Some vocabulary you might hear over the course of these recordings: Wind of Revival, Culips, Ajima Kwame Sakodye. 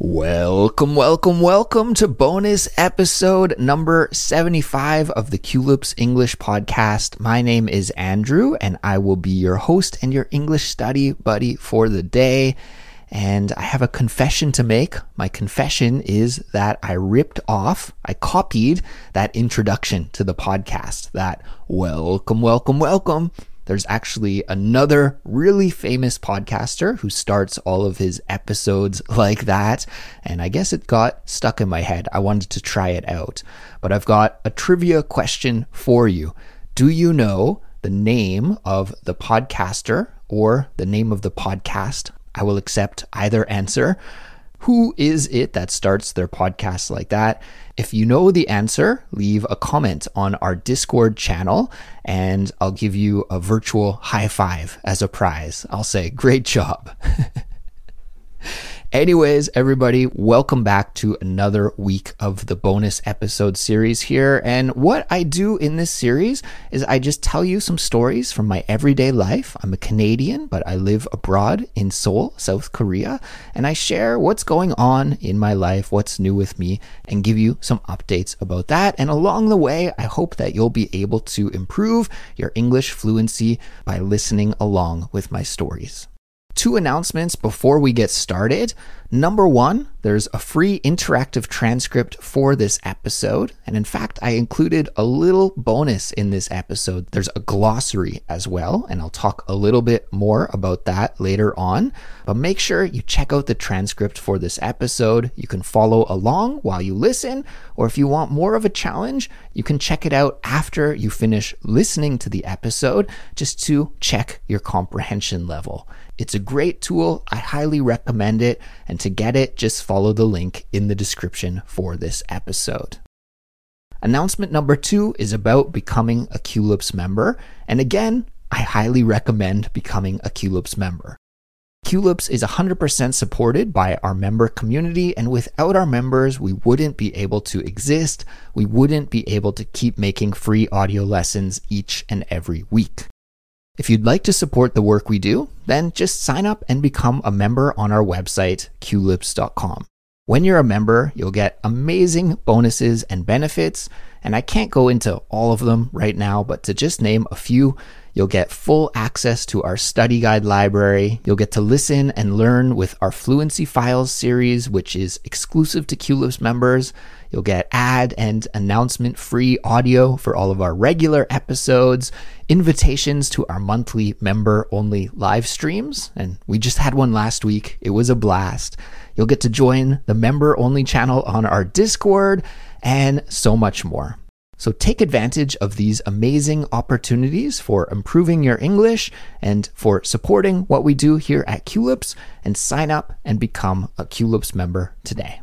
Welcome to bonus episode number 75 of the Culips English podcast. My name is Andrew, and I will be your host and your English study buddy for the day. And I have a confession to make. My confession is that I copied that introduction to the podcast, that welcome. There's actually another really famous podcaster who starts all of his episodes like that, and I guess it got stuck in my head. I wanted to try it out, but I've got a trivia question for you. Do you know the name of the podcaster or the name of the podcast? I will accept either answer. Who is it that starts their podcast like that? If you know the answer, leave a comment on our Discord channel and I'll give you a virtual high five as a prize. I'll say, great job. Anyways, everybody, welcome back to another week of the bonus episode series here. And what I do in this series is I just tell you some stories from my everyday life. I'm a Canadian, but I live abroad in Seoul, South Korea, and I share what's going on in my life, what's new with me, and give you some updates about that. And along the way, I hope that you'll be able to improve your English fluency by listening along with my stories. Two announcements before we get started. Number one, there's a free interactive transcript for this episode. And in fact, I included a little bonus in this episode. There's a glossary as well, and I'll talk a little bit more about that later on. But make sure you check out the transcript for this episode. You can follow along while you listen, or if you want more of a challenge, you can check it out after you finish listening to the episode, just to check your comprehension level. It's a great tool. I highly recommend it. And to get it, just follow the link in the description for this episode. Announcement number two is about becoming a Culips member. And again, I highly recommend becoming a Culips member. Culips is 100% supported by our member community, and without our members, we wouldn't be able to exist. We wouldn't be able to keep making free audio lessons each and every week. If you'd like to support the work we do, then just sign up and become a member on our website, culips.com. When you're a member, you'll get amazing bonuses and benefits, and I can't go into all of them right now, but to just name a few, you'll get full access to our study guide library. You'll get to listen and learn with our Fluency Files series, which is exclusive to Culips members. You'll get ad and announcement-free audio for all of our regular episodes, invitations to our monthly member-only live streams, and we just had one last week. It was a blast. You'll get to join the member-only channel on our Discord, and so much more. So take advantage of these amazing opportunities for improving your English and for supporting what we do here at Culips, and sign up and become a Culips member today.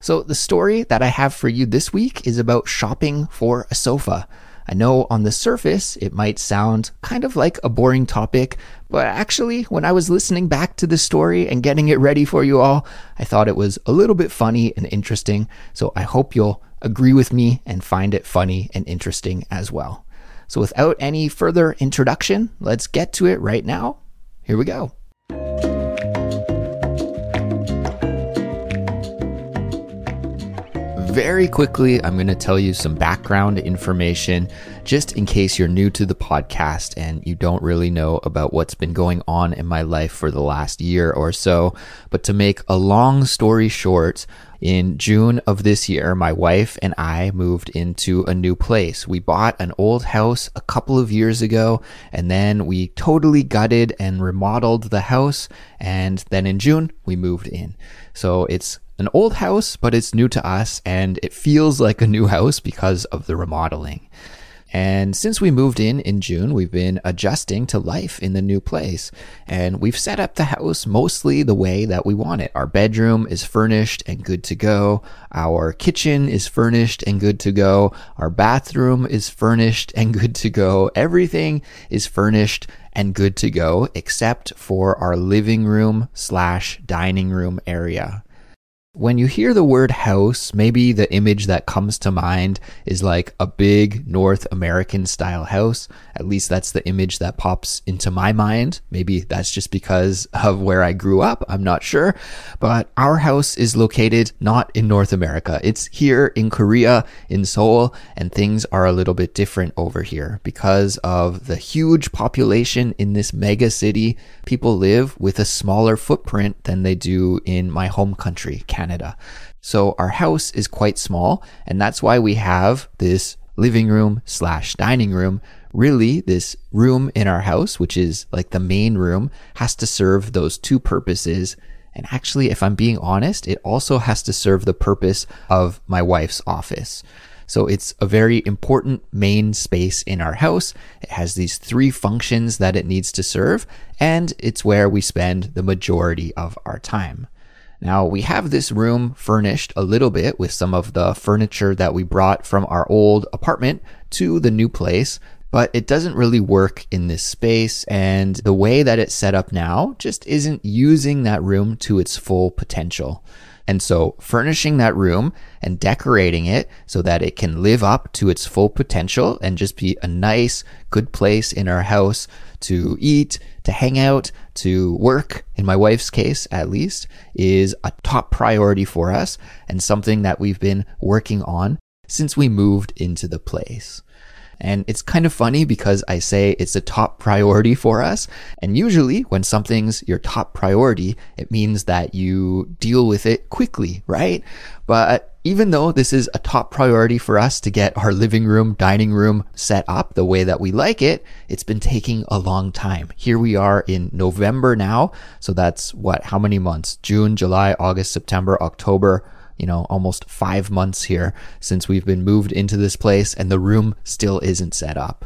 So the story that I have for you this week is about shopping for a sofa. I know on the surface, it might sound kind of like a boring topic, but actually when I was listening back to the story and getting it ready for you all, I thought it was a little bit funny and interesting. So I hope you'll agree with me and find it funny and interesting as well. So without any further introduction, let's get to it right now. Here we go. Very quickly, I'm going to tell you some background information just in case you're new to the podcast and you don't really know about what's been going on in my life for the last year or so. But to make a long story short, in June of this year, my wife and I moved into a new place. We bought an old house a couple of years ago, and then we totally gutted and remodeled the house. And then in June, we moved in. So it's an old house, but it's new to us, and it feels like a new house because of the remodeling. And since we moved in June, we've been adjusting to life in the new place. And we've set up the house mostly the way that we want it. Our bedroom is furnished and good to go. Our kitchen is furnished and good to go. Our bathroom is furnished and good to go. Everything is furnished and good to go, except for our living room / dining room area. When you hear the word house, maybe the image that comes to mind is like a big North American style house. At least that's the image that pops into my mind. Maybe that's just because of where I grew up. I'm not sure. But our house is located not in North America. It's here in Korea, in Seoul, and things are a little bit different over here. Because of the huge population in this mega city, people live with a smaller footprint than they do in my home country, Canada. So our house is quite small, and that's why we have this living room slash dining room. Really, this room in our house, which is like the main room, has to serve those two purposes. And actually, if I'm being honest, it also has to serve the purpose of my wife's office. So it's a very important main space in our house. It has these three functions that it needs to serve, and it's where we spend the majority of our time. Now, we have this room furnished a little bit with some of the furniture that we brought from our old apartment to the new place, but it doesn't really work in this space, and the way that it's set up now just isn't using that room to its full potential. And so furnishing that room and decorating it so that it can live up to its full potential and just be a nice, good place in our house to eat, to hang out, to work, in my wife's case at least, is a top priority for us and something that we've been working on since we moved into the place. And it's kind of funny because I say it's a top priority for us. And usually when something's your top priority, it means that you deal with it quickly, right? But even though this is a top priority for us to get our living room, dining room set up the way that we like it, it's been taking a long time. Here we are in November now. So that's how many months? June, July, August, September, October, almost 5 months here since we've been moved into this place and the room still isn't set up.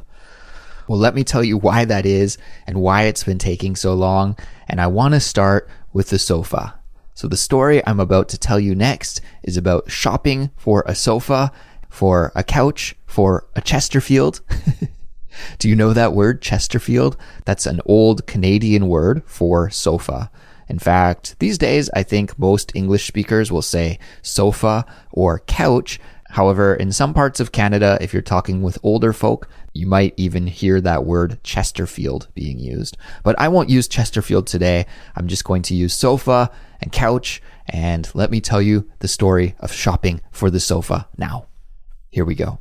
Well, let me tell you why that is and why it's been taking so long. And I want to start with the sofa. So the story I'm about to tell you next is about shopping for a sofa, for a couch, for a Chesterfield. Do you know that word, Chesterfield? That's an old Canadian word for sofa. In fact, these days, I think most English speakers will say sofa or couch. However, in some parts of Canada, if you're talking with older folk, you might even hear that word Chesterfield being used. But I won't use Chesterfield today. I'm just going to use sofa and couch. And let me tell you the story of shopping for the sofa now. Here we go.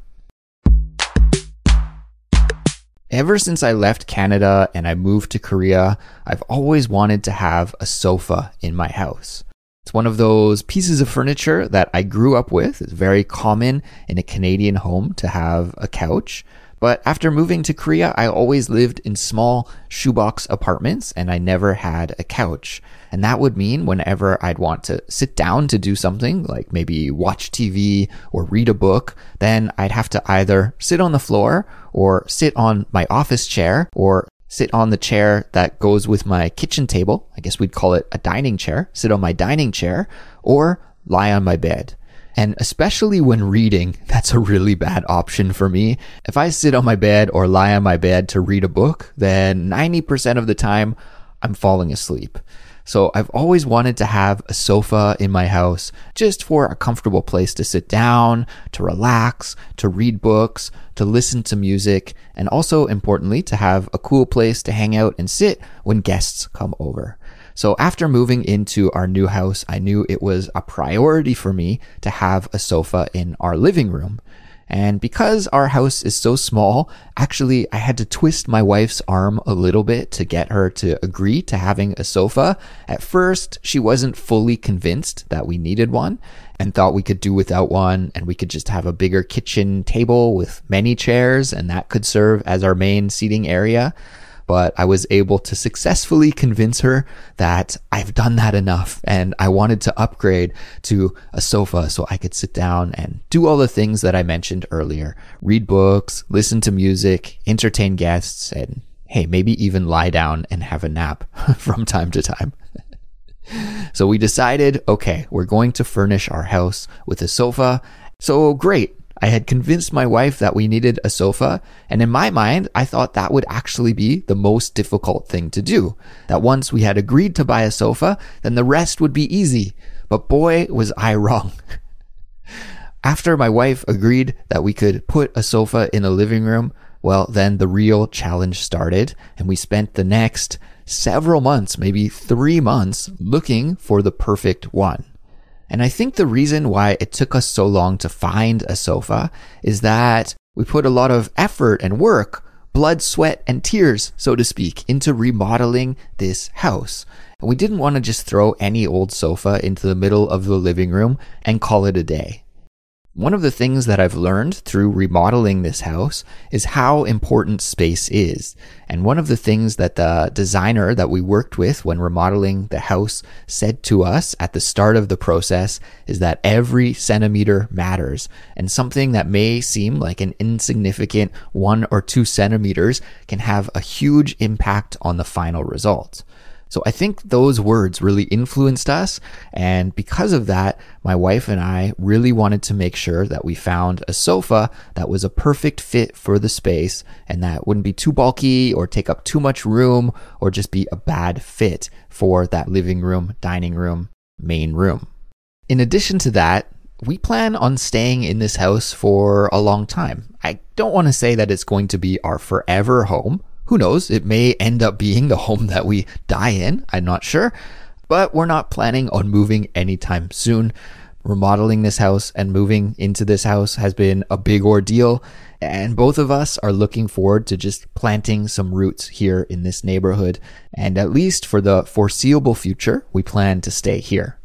Ever since I left Canada and I moved to Korea, I've always wanted to have a sofa in my house. It's one of those pieces of furniture that I grew up with. It's very common in a Canadian home to have a couch. But after moving to Korea, I always lived in small shoebox apartments and I never had a couch. And that would mean whenever I'd want to sit down to do something, like maybe watch TV or read a book, then I'd have to either sit on the floor or sit on my office chair or sit on the chair that goes with my kitchen table. I guess we'd call it a dining chair. Sit on my dining chair or lie on my bed. And especially when reading, that's a really bad option for me. If I sit on my bed or lie on my bed to read a book, then 90% of the time I'm falling asleep. So I've always wanted to have a sofa in my house just for a comfortable place to sit down, to relax, to read books, to listen to music, and also importantly, to have a cool place to hang out and sit when guests come over. So after moving into our new house, I knew it was a priority for me to have a sofa in our living room. And because our house is so small, actually, I had to twist my wife's arm a little bit to get her to agree to having a sofa. At first, she wasn't fully convinced that we needed one and thought we could do without one and we could just have a bigger kitchen table with many chairs and that could serve as our main seating area. But I was able to successfully convince her that I've done that enough and I wanted to upgrade to a sofa so I could sit down and do all the things that I mentioned earlier. Read books, listen to music, entertain guests, and hey, maybe even lie down and have a nap from time to time. So we decided, okay, we're going to furnish our house with a sofa. So great. I had convinced my wife that we needed a sofa, and in my mind, I thought that would actually be the most difficult thing to do. That once we had agreed to buy a sofa, then the rest would be easy. But boy, was I wrong. After my wife agreed that we could put a sofa in a living room, well, then the real challenge started, and we spent the next several months, maybe 3 months, looking for the perfect one. And I think the reason why it took us so long to find a sofa is that we put a lot of effort and work, blood, sweat, and tears, so to speak, into remodeling this house. And we didn't want to just throw any old sofa into the middle of the living room and call it a day. One of the things that I've learned through remodeling this house is how important space is. And one of the things that the designer that we worked with when remodeling the house said to us at the start of the process is that every centimeter matters. And something that may seem like an insignificant 1 or 2 centimeters can have a huge impact on the final result. So I think those words really influenced us. And because of that, my wife and I really wanted to make sure that we found a sofa that was a perfect fit for the space and that wouldn't be too bulky or take up too much room or just be a bad fit for that living room, dining room, main room. In addition to that, we plan on staying in this house for a long time. I don't want to say that it's going to be our forever home. Who knows? It may end up being the home that we die in. I'm not sure, but we're not planning on moving anytime soon. Remodeling this house and moving into this house has been a big ordeal, and both of us are looking forward to just planting some roots here in this neighborhood. And at least for the foreseeable future, we plan to stay here.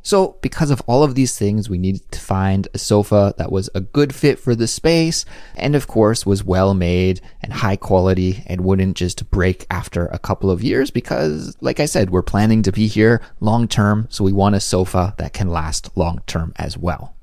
So because of all of these things, we needed to find a sofa that was a good fit for the space and of course was well made and high quality and wouldn't just break after a couple of years because, like I said, we're planning to be here long term. So we want a sofa that can last long term as well.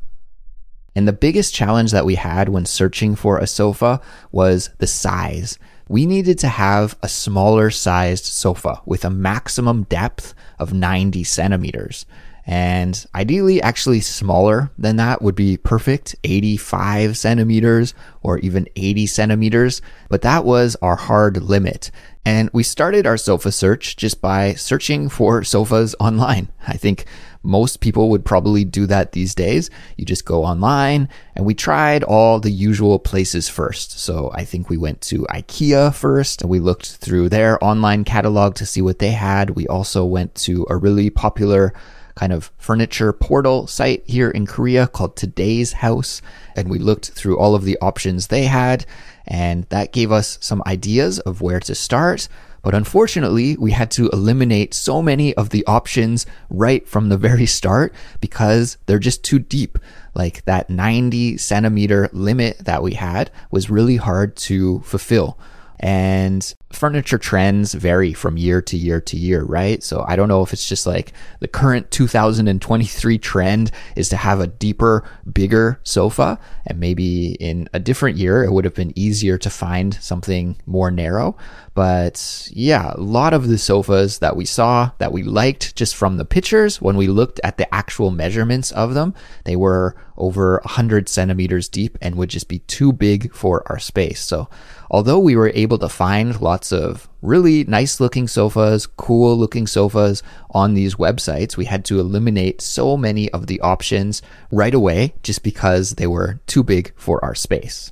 And the biggest challenge that we had when searching for a sofa was the size. We needed to have a smaller sized sofa with a maximum depth of 90 centimeters. And ideally, actually smaller than that would be perfect, 85 centimeters or even 80 centimeters. But that was our hard limit. And we started our sofa search just by searching for sofas online. I think most people would probably do that these days. You just go online, and we tried all the usual places first. So I think we went to IKEA first, and we looked through their online catalog to see what they had. We also went to a really popular kind of furniture portal site here in Korea called Today's House. And we looked through all of the options they had, and that gave us some ideas of where to start. But unfortunately, we had to eliminate so many of the options right from the very start because they're just too deep. Like that 90 centimeter limit that we had was really hard to fulfill. And furniture trends vary from year to year to year, right? So I don't know if it's just like the current 2023 trend is to have a deeper, bigger sofa. And maybe in a different year, it would have been easier to find something more narrow. But yeah, a lot of the sofas that we saw that we liked just from the pictures, when we looked at the actual measurements of them, they were over 100 centimeters deep and would just be too big for our space. So although we were able to find lots of really nice looking sofas, cool looking sofas on these websites, we had to eliminate so many of the options right away just because they were too big for our space.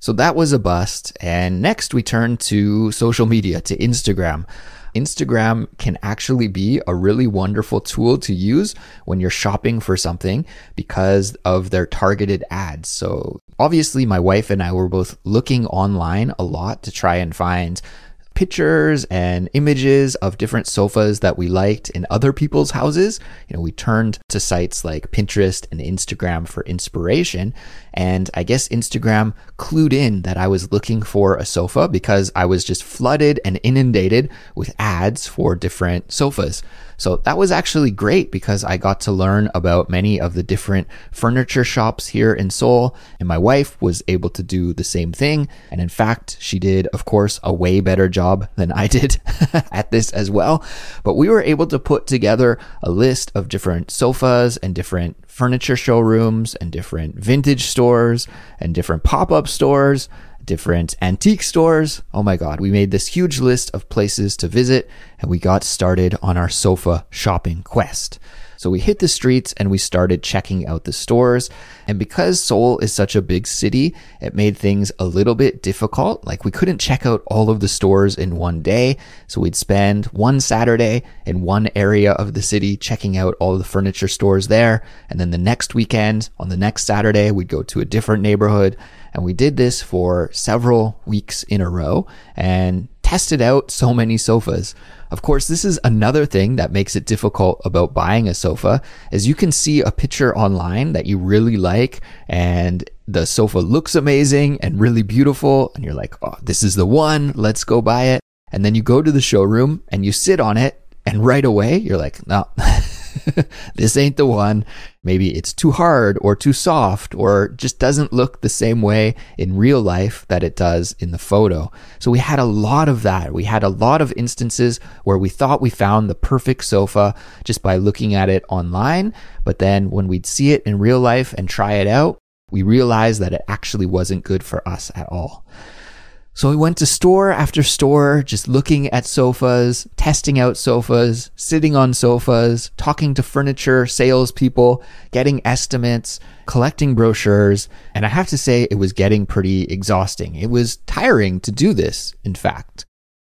So that was a bust. And next we turned to social media, to Instagram. Instagram can actually be a really wonderful tool to use when you're shopping for something because of their targeted ads. So obviously my wife and I were both looking online a lot to try and find pictures and images of different sofas that we liked in other people's houses. You know, we turned to sites like Pinterest and Instagram for inspiration. And I guess Instagram clued in that I was looking for a sofa because I was just flooded and inundated with ads for different sofas. So that was actually great because I got to learn about many of the different furniture shops here in Seoul, and my wife was able to do the same thing. And in fact, she did, of course, a way better job than I did at this as well. But we were able to put together a list of different sofas and different furniture showrooms and different vintage stores and different pop-up stores, different antique stores. Oh my God, we made this huge list of places to visit, and we got started on our sofa shopping quest. So we hit the streets and we started checking out the stores. And because Seoul is such a big city, it made things a little bit difficult. Like we couldn't check out all of the stores in one day. So we'd spend one Saturday in one area of the city checking out all the furniture stores there. And then the next weekend, on the next Saturday, we'd go to a different neighborhood. And we did this for several weeks in a row and tested out so many sofas. Of course, this is another thing that makes it difficult about buying a sofa, is you can see a picture online that you really like and the sofa looks amazing and really beautiful. And you're like, oh, this is the one, let's go buy it. And then you go to the showroom and you sit on it. And right away, you're like, no, this ain't the one. Maybe it's too hard or too soft or just doesn't look the same way in real life that it does in the photo. So we had a lot of that. We had a lot of instances where we thought we found the perfect sofa just by looking at it online. But then when we'd see it in real life and try it out, we realized that it actually wasn't good for us at all. So we went to store after store, just looking at sofas, testing out sofas, sitting on sofas, talking to furniture salespeople, getting estimates, collecting brochures. And I have to say, it was getting pretty exhausting. It was tiring to do this, in fact.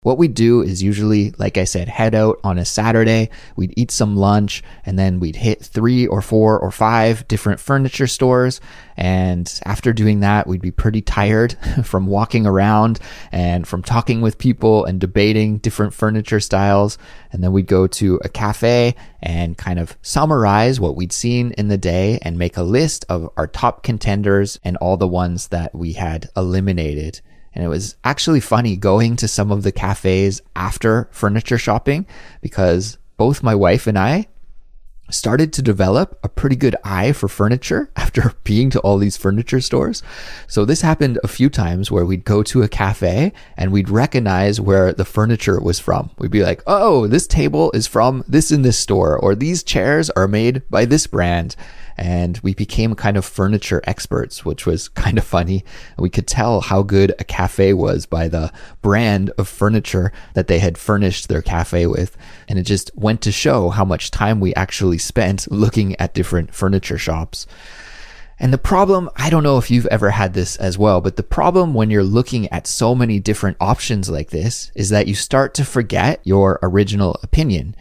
What we do is usually, like I said, head out on a Saturday, we'd eat some lunch, and then we'd hit 3 or 4 or 5 different furniture stores. And after doing that, we'd be pretty tired from walking around and from talking with people and debating different furniture styles. And then we'd go to a cafe and kind of summarize what we'd seen in the day and make a list of our top contenders and all the ones that we had eliminated. And it was actually funny going to some of the cafes after furniture shopping, because both my wife and I started to develop a pretty good eye for furniture after being to all these furniture stores. So this happened a few times where we'd go to a cafe and we'd recognize where the furniture was from. We'd be like, oh, this table is from this in this store, or these chairs are made by this brand. And we became kind of furniture experts, which was kind of funny. We could tell how good a cafe was by the brand of furniture that they had furnished their cafe with. And it just went to show how much time we actually spent looking at different furniture shops. And the problem, I don't know if you've ever had this as well, but the problem when you're looking at so many different options like this is that you start to forget your original opinion.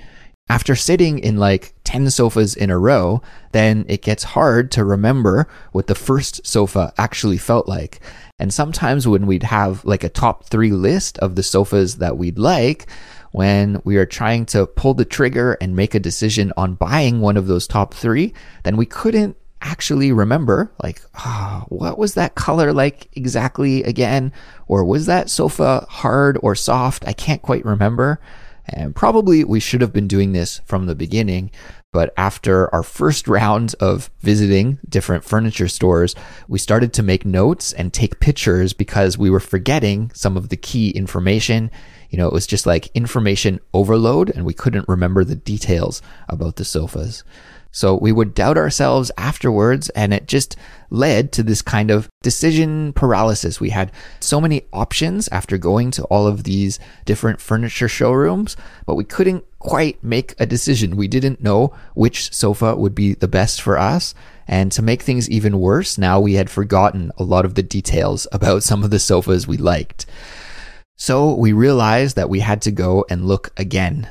After sitting in like 10 sofas in a row, then it gets hard to remember what the first sofa actually felt like. And sometimes when we'd have like a top 3 list of the sofas that we'd like, when we are trying to pull the trigger and make a decision on buying one of those top 3, then we couldn't actually remember, like, what was that color like exactly again? Or was that sofa hard or soft? I can't quite remember. And probably we should have been doing this from the beginning, but after our first round of visiting different furniture stores, we started to make notes and take pictures because we were forgetting some of the key information. You know, it was just like information overload and we couldn't remember the details about the sofas. So we would doubt ourselves afterwards, and it just led to this kind of decision paralysis. We had so many options after going to all of these different furniture showrooms, but we couldn't quite make a decision. We didn't know which sofa would be the best for us. And to make things even worse, now we had forgotten a lot of the details about some of the sofas we liked. So we realized that we had to go and look again.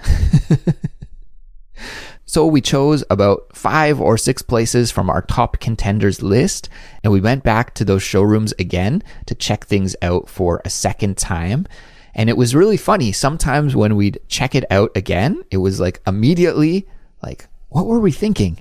So we chose about 5 or 6 places from our top contenders list, and we went back to those showrooms again to check things out for a second time. And it was really funny. Sometimes when we'd check it out again, it was like immediately like, what were we thinking?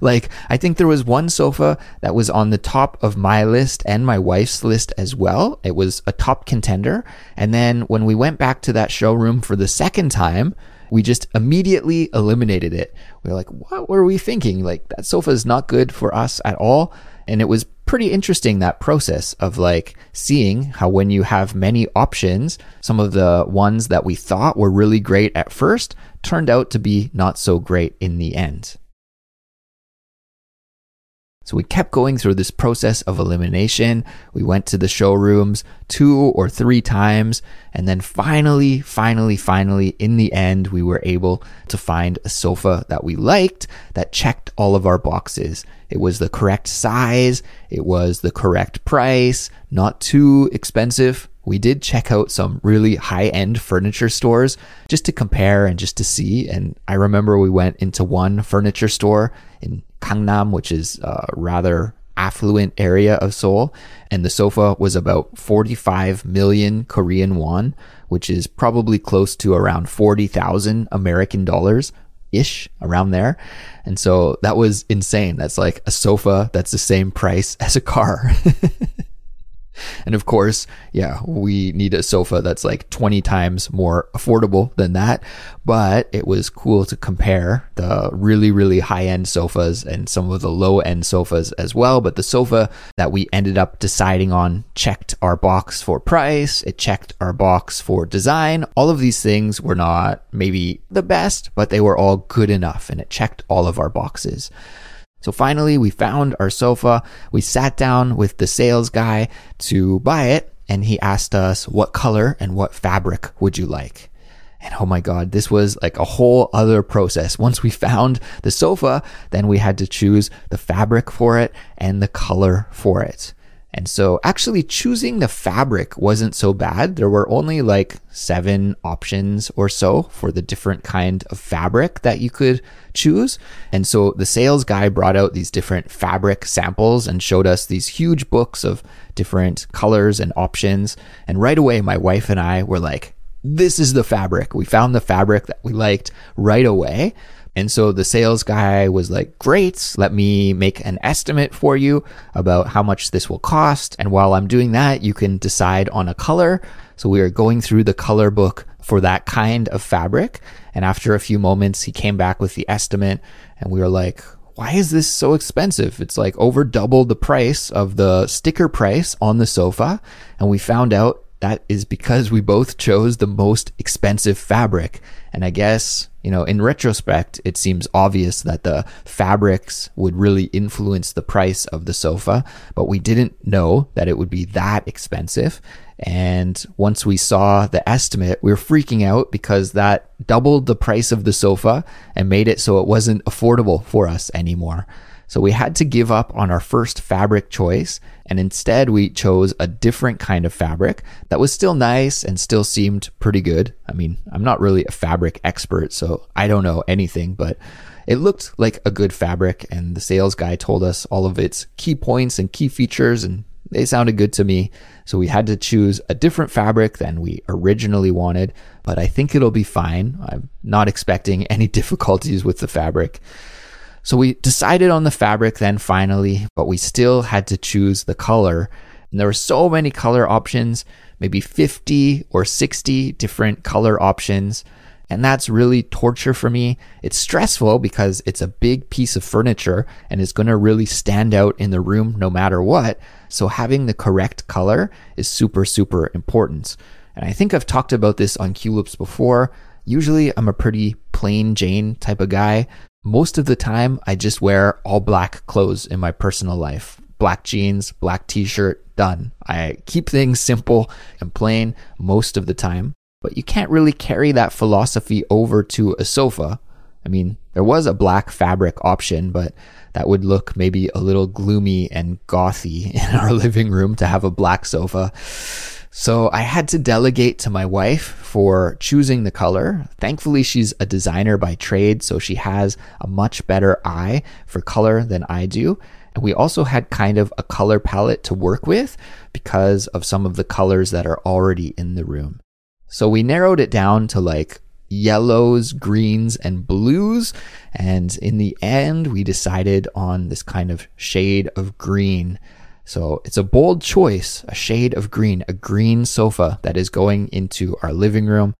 Like, I think there was one sofa that was on the top of my list and my wife's list as well. It was a top contender. And then when we went back to that showroom for the second time, we just immediately eliminated it. We were like, what were we thinking? Like, that sofa is not good for us at all. And it was pretty interesting, that process of like seeing how when you have many options, some of the ones that we thought were really great at first turned out to be not so great in the end. So we kept going through this process of elimination. We went to the showrooms 2 or 3 times. And then finally, in the end, we were able to find a sofa that we liked that checked all of our boxes. It was the correct size. It was the correct price, not too expensive. We did check out some really high-end furniture stores just to compare and just to see. And I remember we went into one furniture store in Gangnam, which is a rather affluent area of Seoul. And the sofa was about 45 million Korean won, which is probably close to around 40,000 American dollars ish, around there. And so that was insane. That's like a sofa that's the same price as a car. And of course, yeah, we need a sofa that's like 20 times more affordable than that. But it was cool to compare the really, really high-end sofas and some of the low-end sofas as well. But the sofa that we ended up deciding on checked our box for price. It checked our box for design. All of these things were not maybe the best, but they were all good enough. And it checked all of our boxes. So finally, we found our sofa. We sat down with the sales guy to buy it, and he asked us what color and what fabric would you like? And oh my God, this was like a whole other process. Once we found the sofa, then we had to choose the fabric for it and the color for it. And so actually choosing the fabric wasn't so bad. There were only like 7 options or so for the different kind of fabric that you could choose. And so the sales guy brought out these different fabric samples and showed us these huge books of different colors and options. And right away, my wife and I were like, this is the fabric. We found the fabric that we liked right away. And so the sales guy was like, great, let me make an estimate for you about how much this will cost. And while I'm doing that, you can decide on a color. So we are going through the color book for that kind of fabric. And after a few moments, he came back with the estimate and we were like, why is this so expensive? It's like over double the price of the sticker price on the sofa. And we found out that is because we both chose the most expensive fabric. And I guess, you know, in retrospect, it seems obvious that the fabrics would really influence the price of the sofa, but we didn't know that it would be that expensive. And once we saw the estimate, we were freaking out because that doubled the price of the sofa and made it so it wasn't affordable for us anymore. So we had to give up on our first fabric choice, and instead we chose a different kind of fabric that was still nice and still seemed pretty good. I mean, I'm not really a fabric expert, so I don't know anything, but it looked like a good fabric, and the sales guy told us all of its key points and key features, and they sounded good to me. So we had to choose a different fabric than we originally wanted, but I think it'll be fine. I'm not expecting any difficulties with the fabric. So we decided on the fabric then finally, but we still had to choose the color. And there were so many color options, maybe 50 or 60 different color options. And that's really torture for me. It's stressful because it's a big piece of furniture and it's going to really stand out in the room no matter what. So having the correct color is super, super important. And I think I've talked about this on Culips before. Usually I'm a pretty plain Jane type of guy. Most of the time, I just wear all black clothes in my personal life. Black jeans, black t-shirt, done. I keep things simple and plain most of the time. But you can't really carry that philosophy over to a sofa. I mean, there was a black fabric option, but that would look maybe a little gloomy and gothy in our living room to have a black sofa. So I had to delegate to my wife for choosing the color. Thankfully, she's a designer by trade, so she has a much better eye for color than I do. And we also had kind of a color palette to work with because of some of the colors that are already in the room. So we narrowed it down to like yellows, greens, and blues. And in the end, we decided on this kind of shade of green. So it's a bold choice, a shade of green, a green sofa that is going into our living room.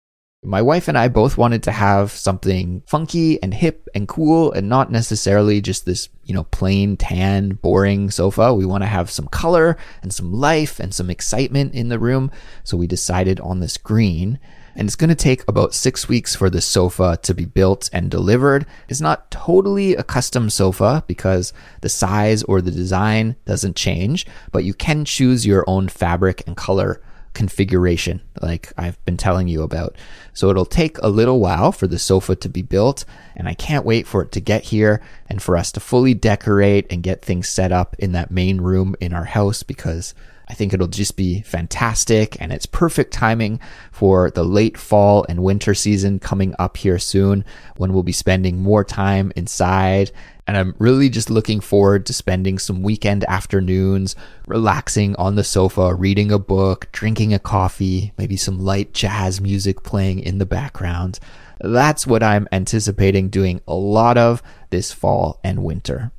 My wife and I both wanted to have something funky and hip and cool and not necessarily just this, you know, plain tan, boring sofa. We want to have some color and some life and some excitement in the room. So we decided on this green. and it's going to take about 6 weeks for this sofa to be built and delivered. It's not totally a custom sofa because the size or the design doesn't change, but you can choose your own fabric and color configuration like I've been telling you about. So it'll take a little while for the sofa to be built, and I can't wait for it to get here and for us to fully decorate and get things set up in that main room in our house, because I think it'll just be fantastic, and it's perfect timing for the late fall and winter season coming up here soon, when we'll be spending more time inside. And I'm really just looking forward to spending some weekend afternoons relaxing on the sofa, reading a book, drinking a coffee, maybe some light jazz music playing in the background. That's what I'm anticipating doing a lot of this fall and winter.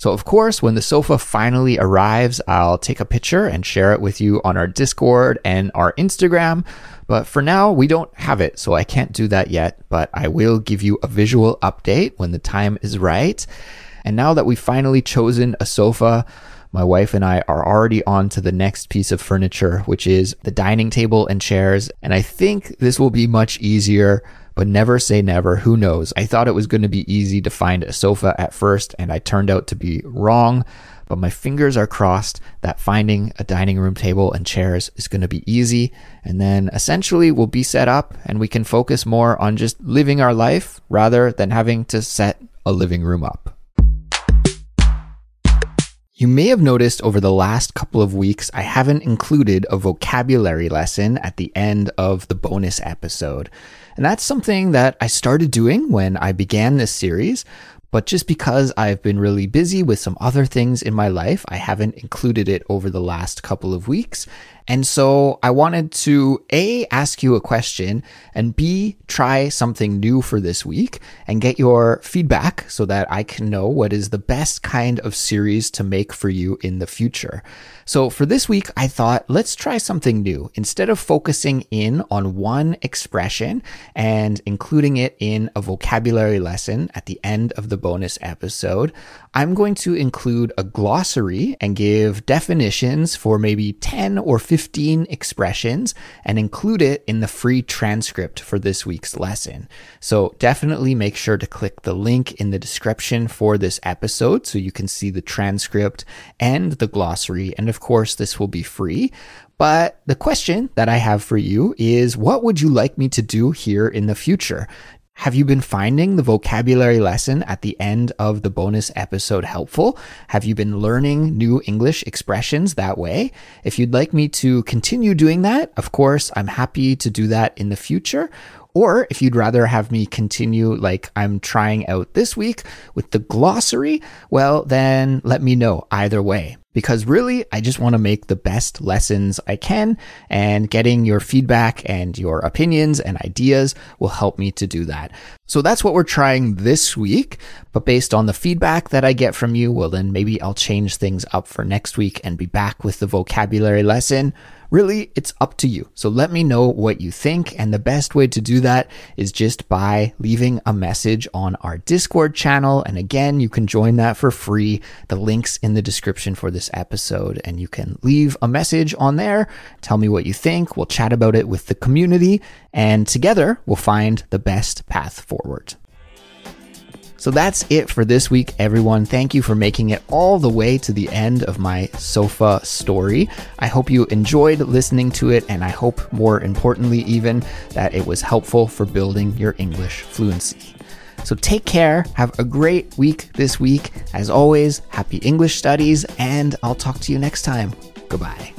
So of course, when the sofa finally arrives, I'll take a picture and share it with you on our Discord and our Instagram. But for now, we don't have it, so I can't do that yet. But I will give you a visual update when the time is right. And now that we've finally chosen a sofa, my wife and I are already on to the next piece of furniture, which is the dining table and chairs. And I think this will be much easier, but never say never. Who knows? I thought it was going to be easy to find a sofa at first, and I turned out to be wrong, but my fingers are crossed that finding a dining room table and chairs is going to be easy. And then essentially we'll be set up and we can focus more on just living our life rather than having to set a living room up. You may have noticed over the last couple of weeks, I haven't included a vocabulary lesson at the end of the bonus episode. And that's something that I started doing when I began this series, but just because I've been really busy with some other things in my life, I haven't included it over the last couple of weeks. And so I wanted to A, ask you a question, and B, try something new for this week and get your feedback so that I can know what is the best kind of series to make for you in the future. So for this week, I thought, let's try something new. Instead of focusing in on one expression and including it in a vocabulary lesson at the end of the bonus episode, I'm going to include a glossary and give definitions for maybe 10 or 15 expressions and include it in the free transcript for this week's lesson. So definitely make sure to click the link in the description for this episode so you can see the transcript and the glossary. And of course, this will be free. But the question that I have for you is, what would you like me to do here in the future? Have you been finding the vocabulary lesson at the end of the bonus episode helpful? Have you been learning new English expressions that way? If you'd like me to continue doing that, of course, I'm happy to do that in the future. Or if you'd rather have me continue like I'm trying out this week with the glossary, well, then let me know either way. Because really, I just want to make the best lessons I can, and getting your feedback and your opinions and ideas will help me to do that. So that's what we're trying this week. But based on the feedback that I get from you, well, then maybe I'll change things up for next week and be back with the vocabulary lesson. Really, it's up to you. So let me know what you think. And the best way to do that is just by leaving a message on our Discord channel. And again, you can join that for free. The link's in the description for this episode, and you can leave a message on there. Tell me what you think. We'll chat about it with the community, and together we'll find the best path forward. So that's it for this week, everyone. Thank you for making it all the way to the end of my sofa story. I hope you enjoyed listening to it, and I hope, more importantly even, that it was helpful for building your English fluency. So take care, have a great week this week. As always, happy English studies, and I'll talk to you next time. Goodbye.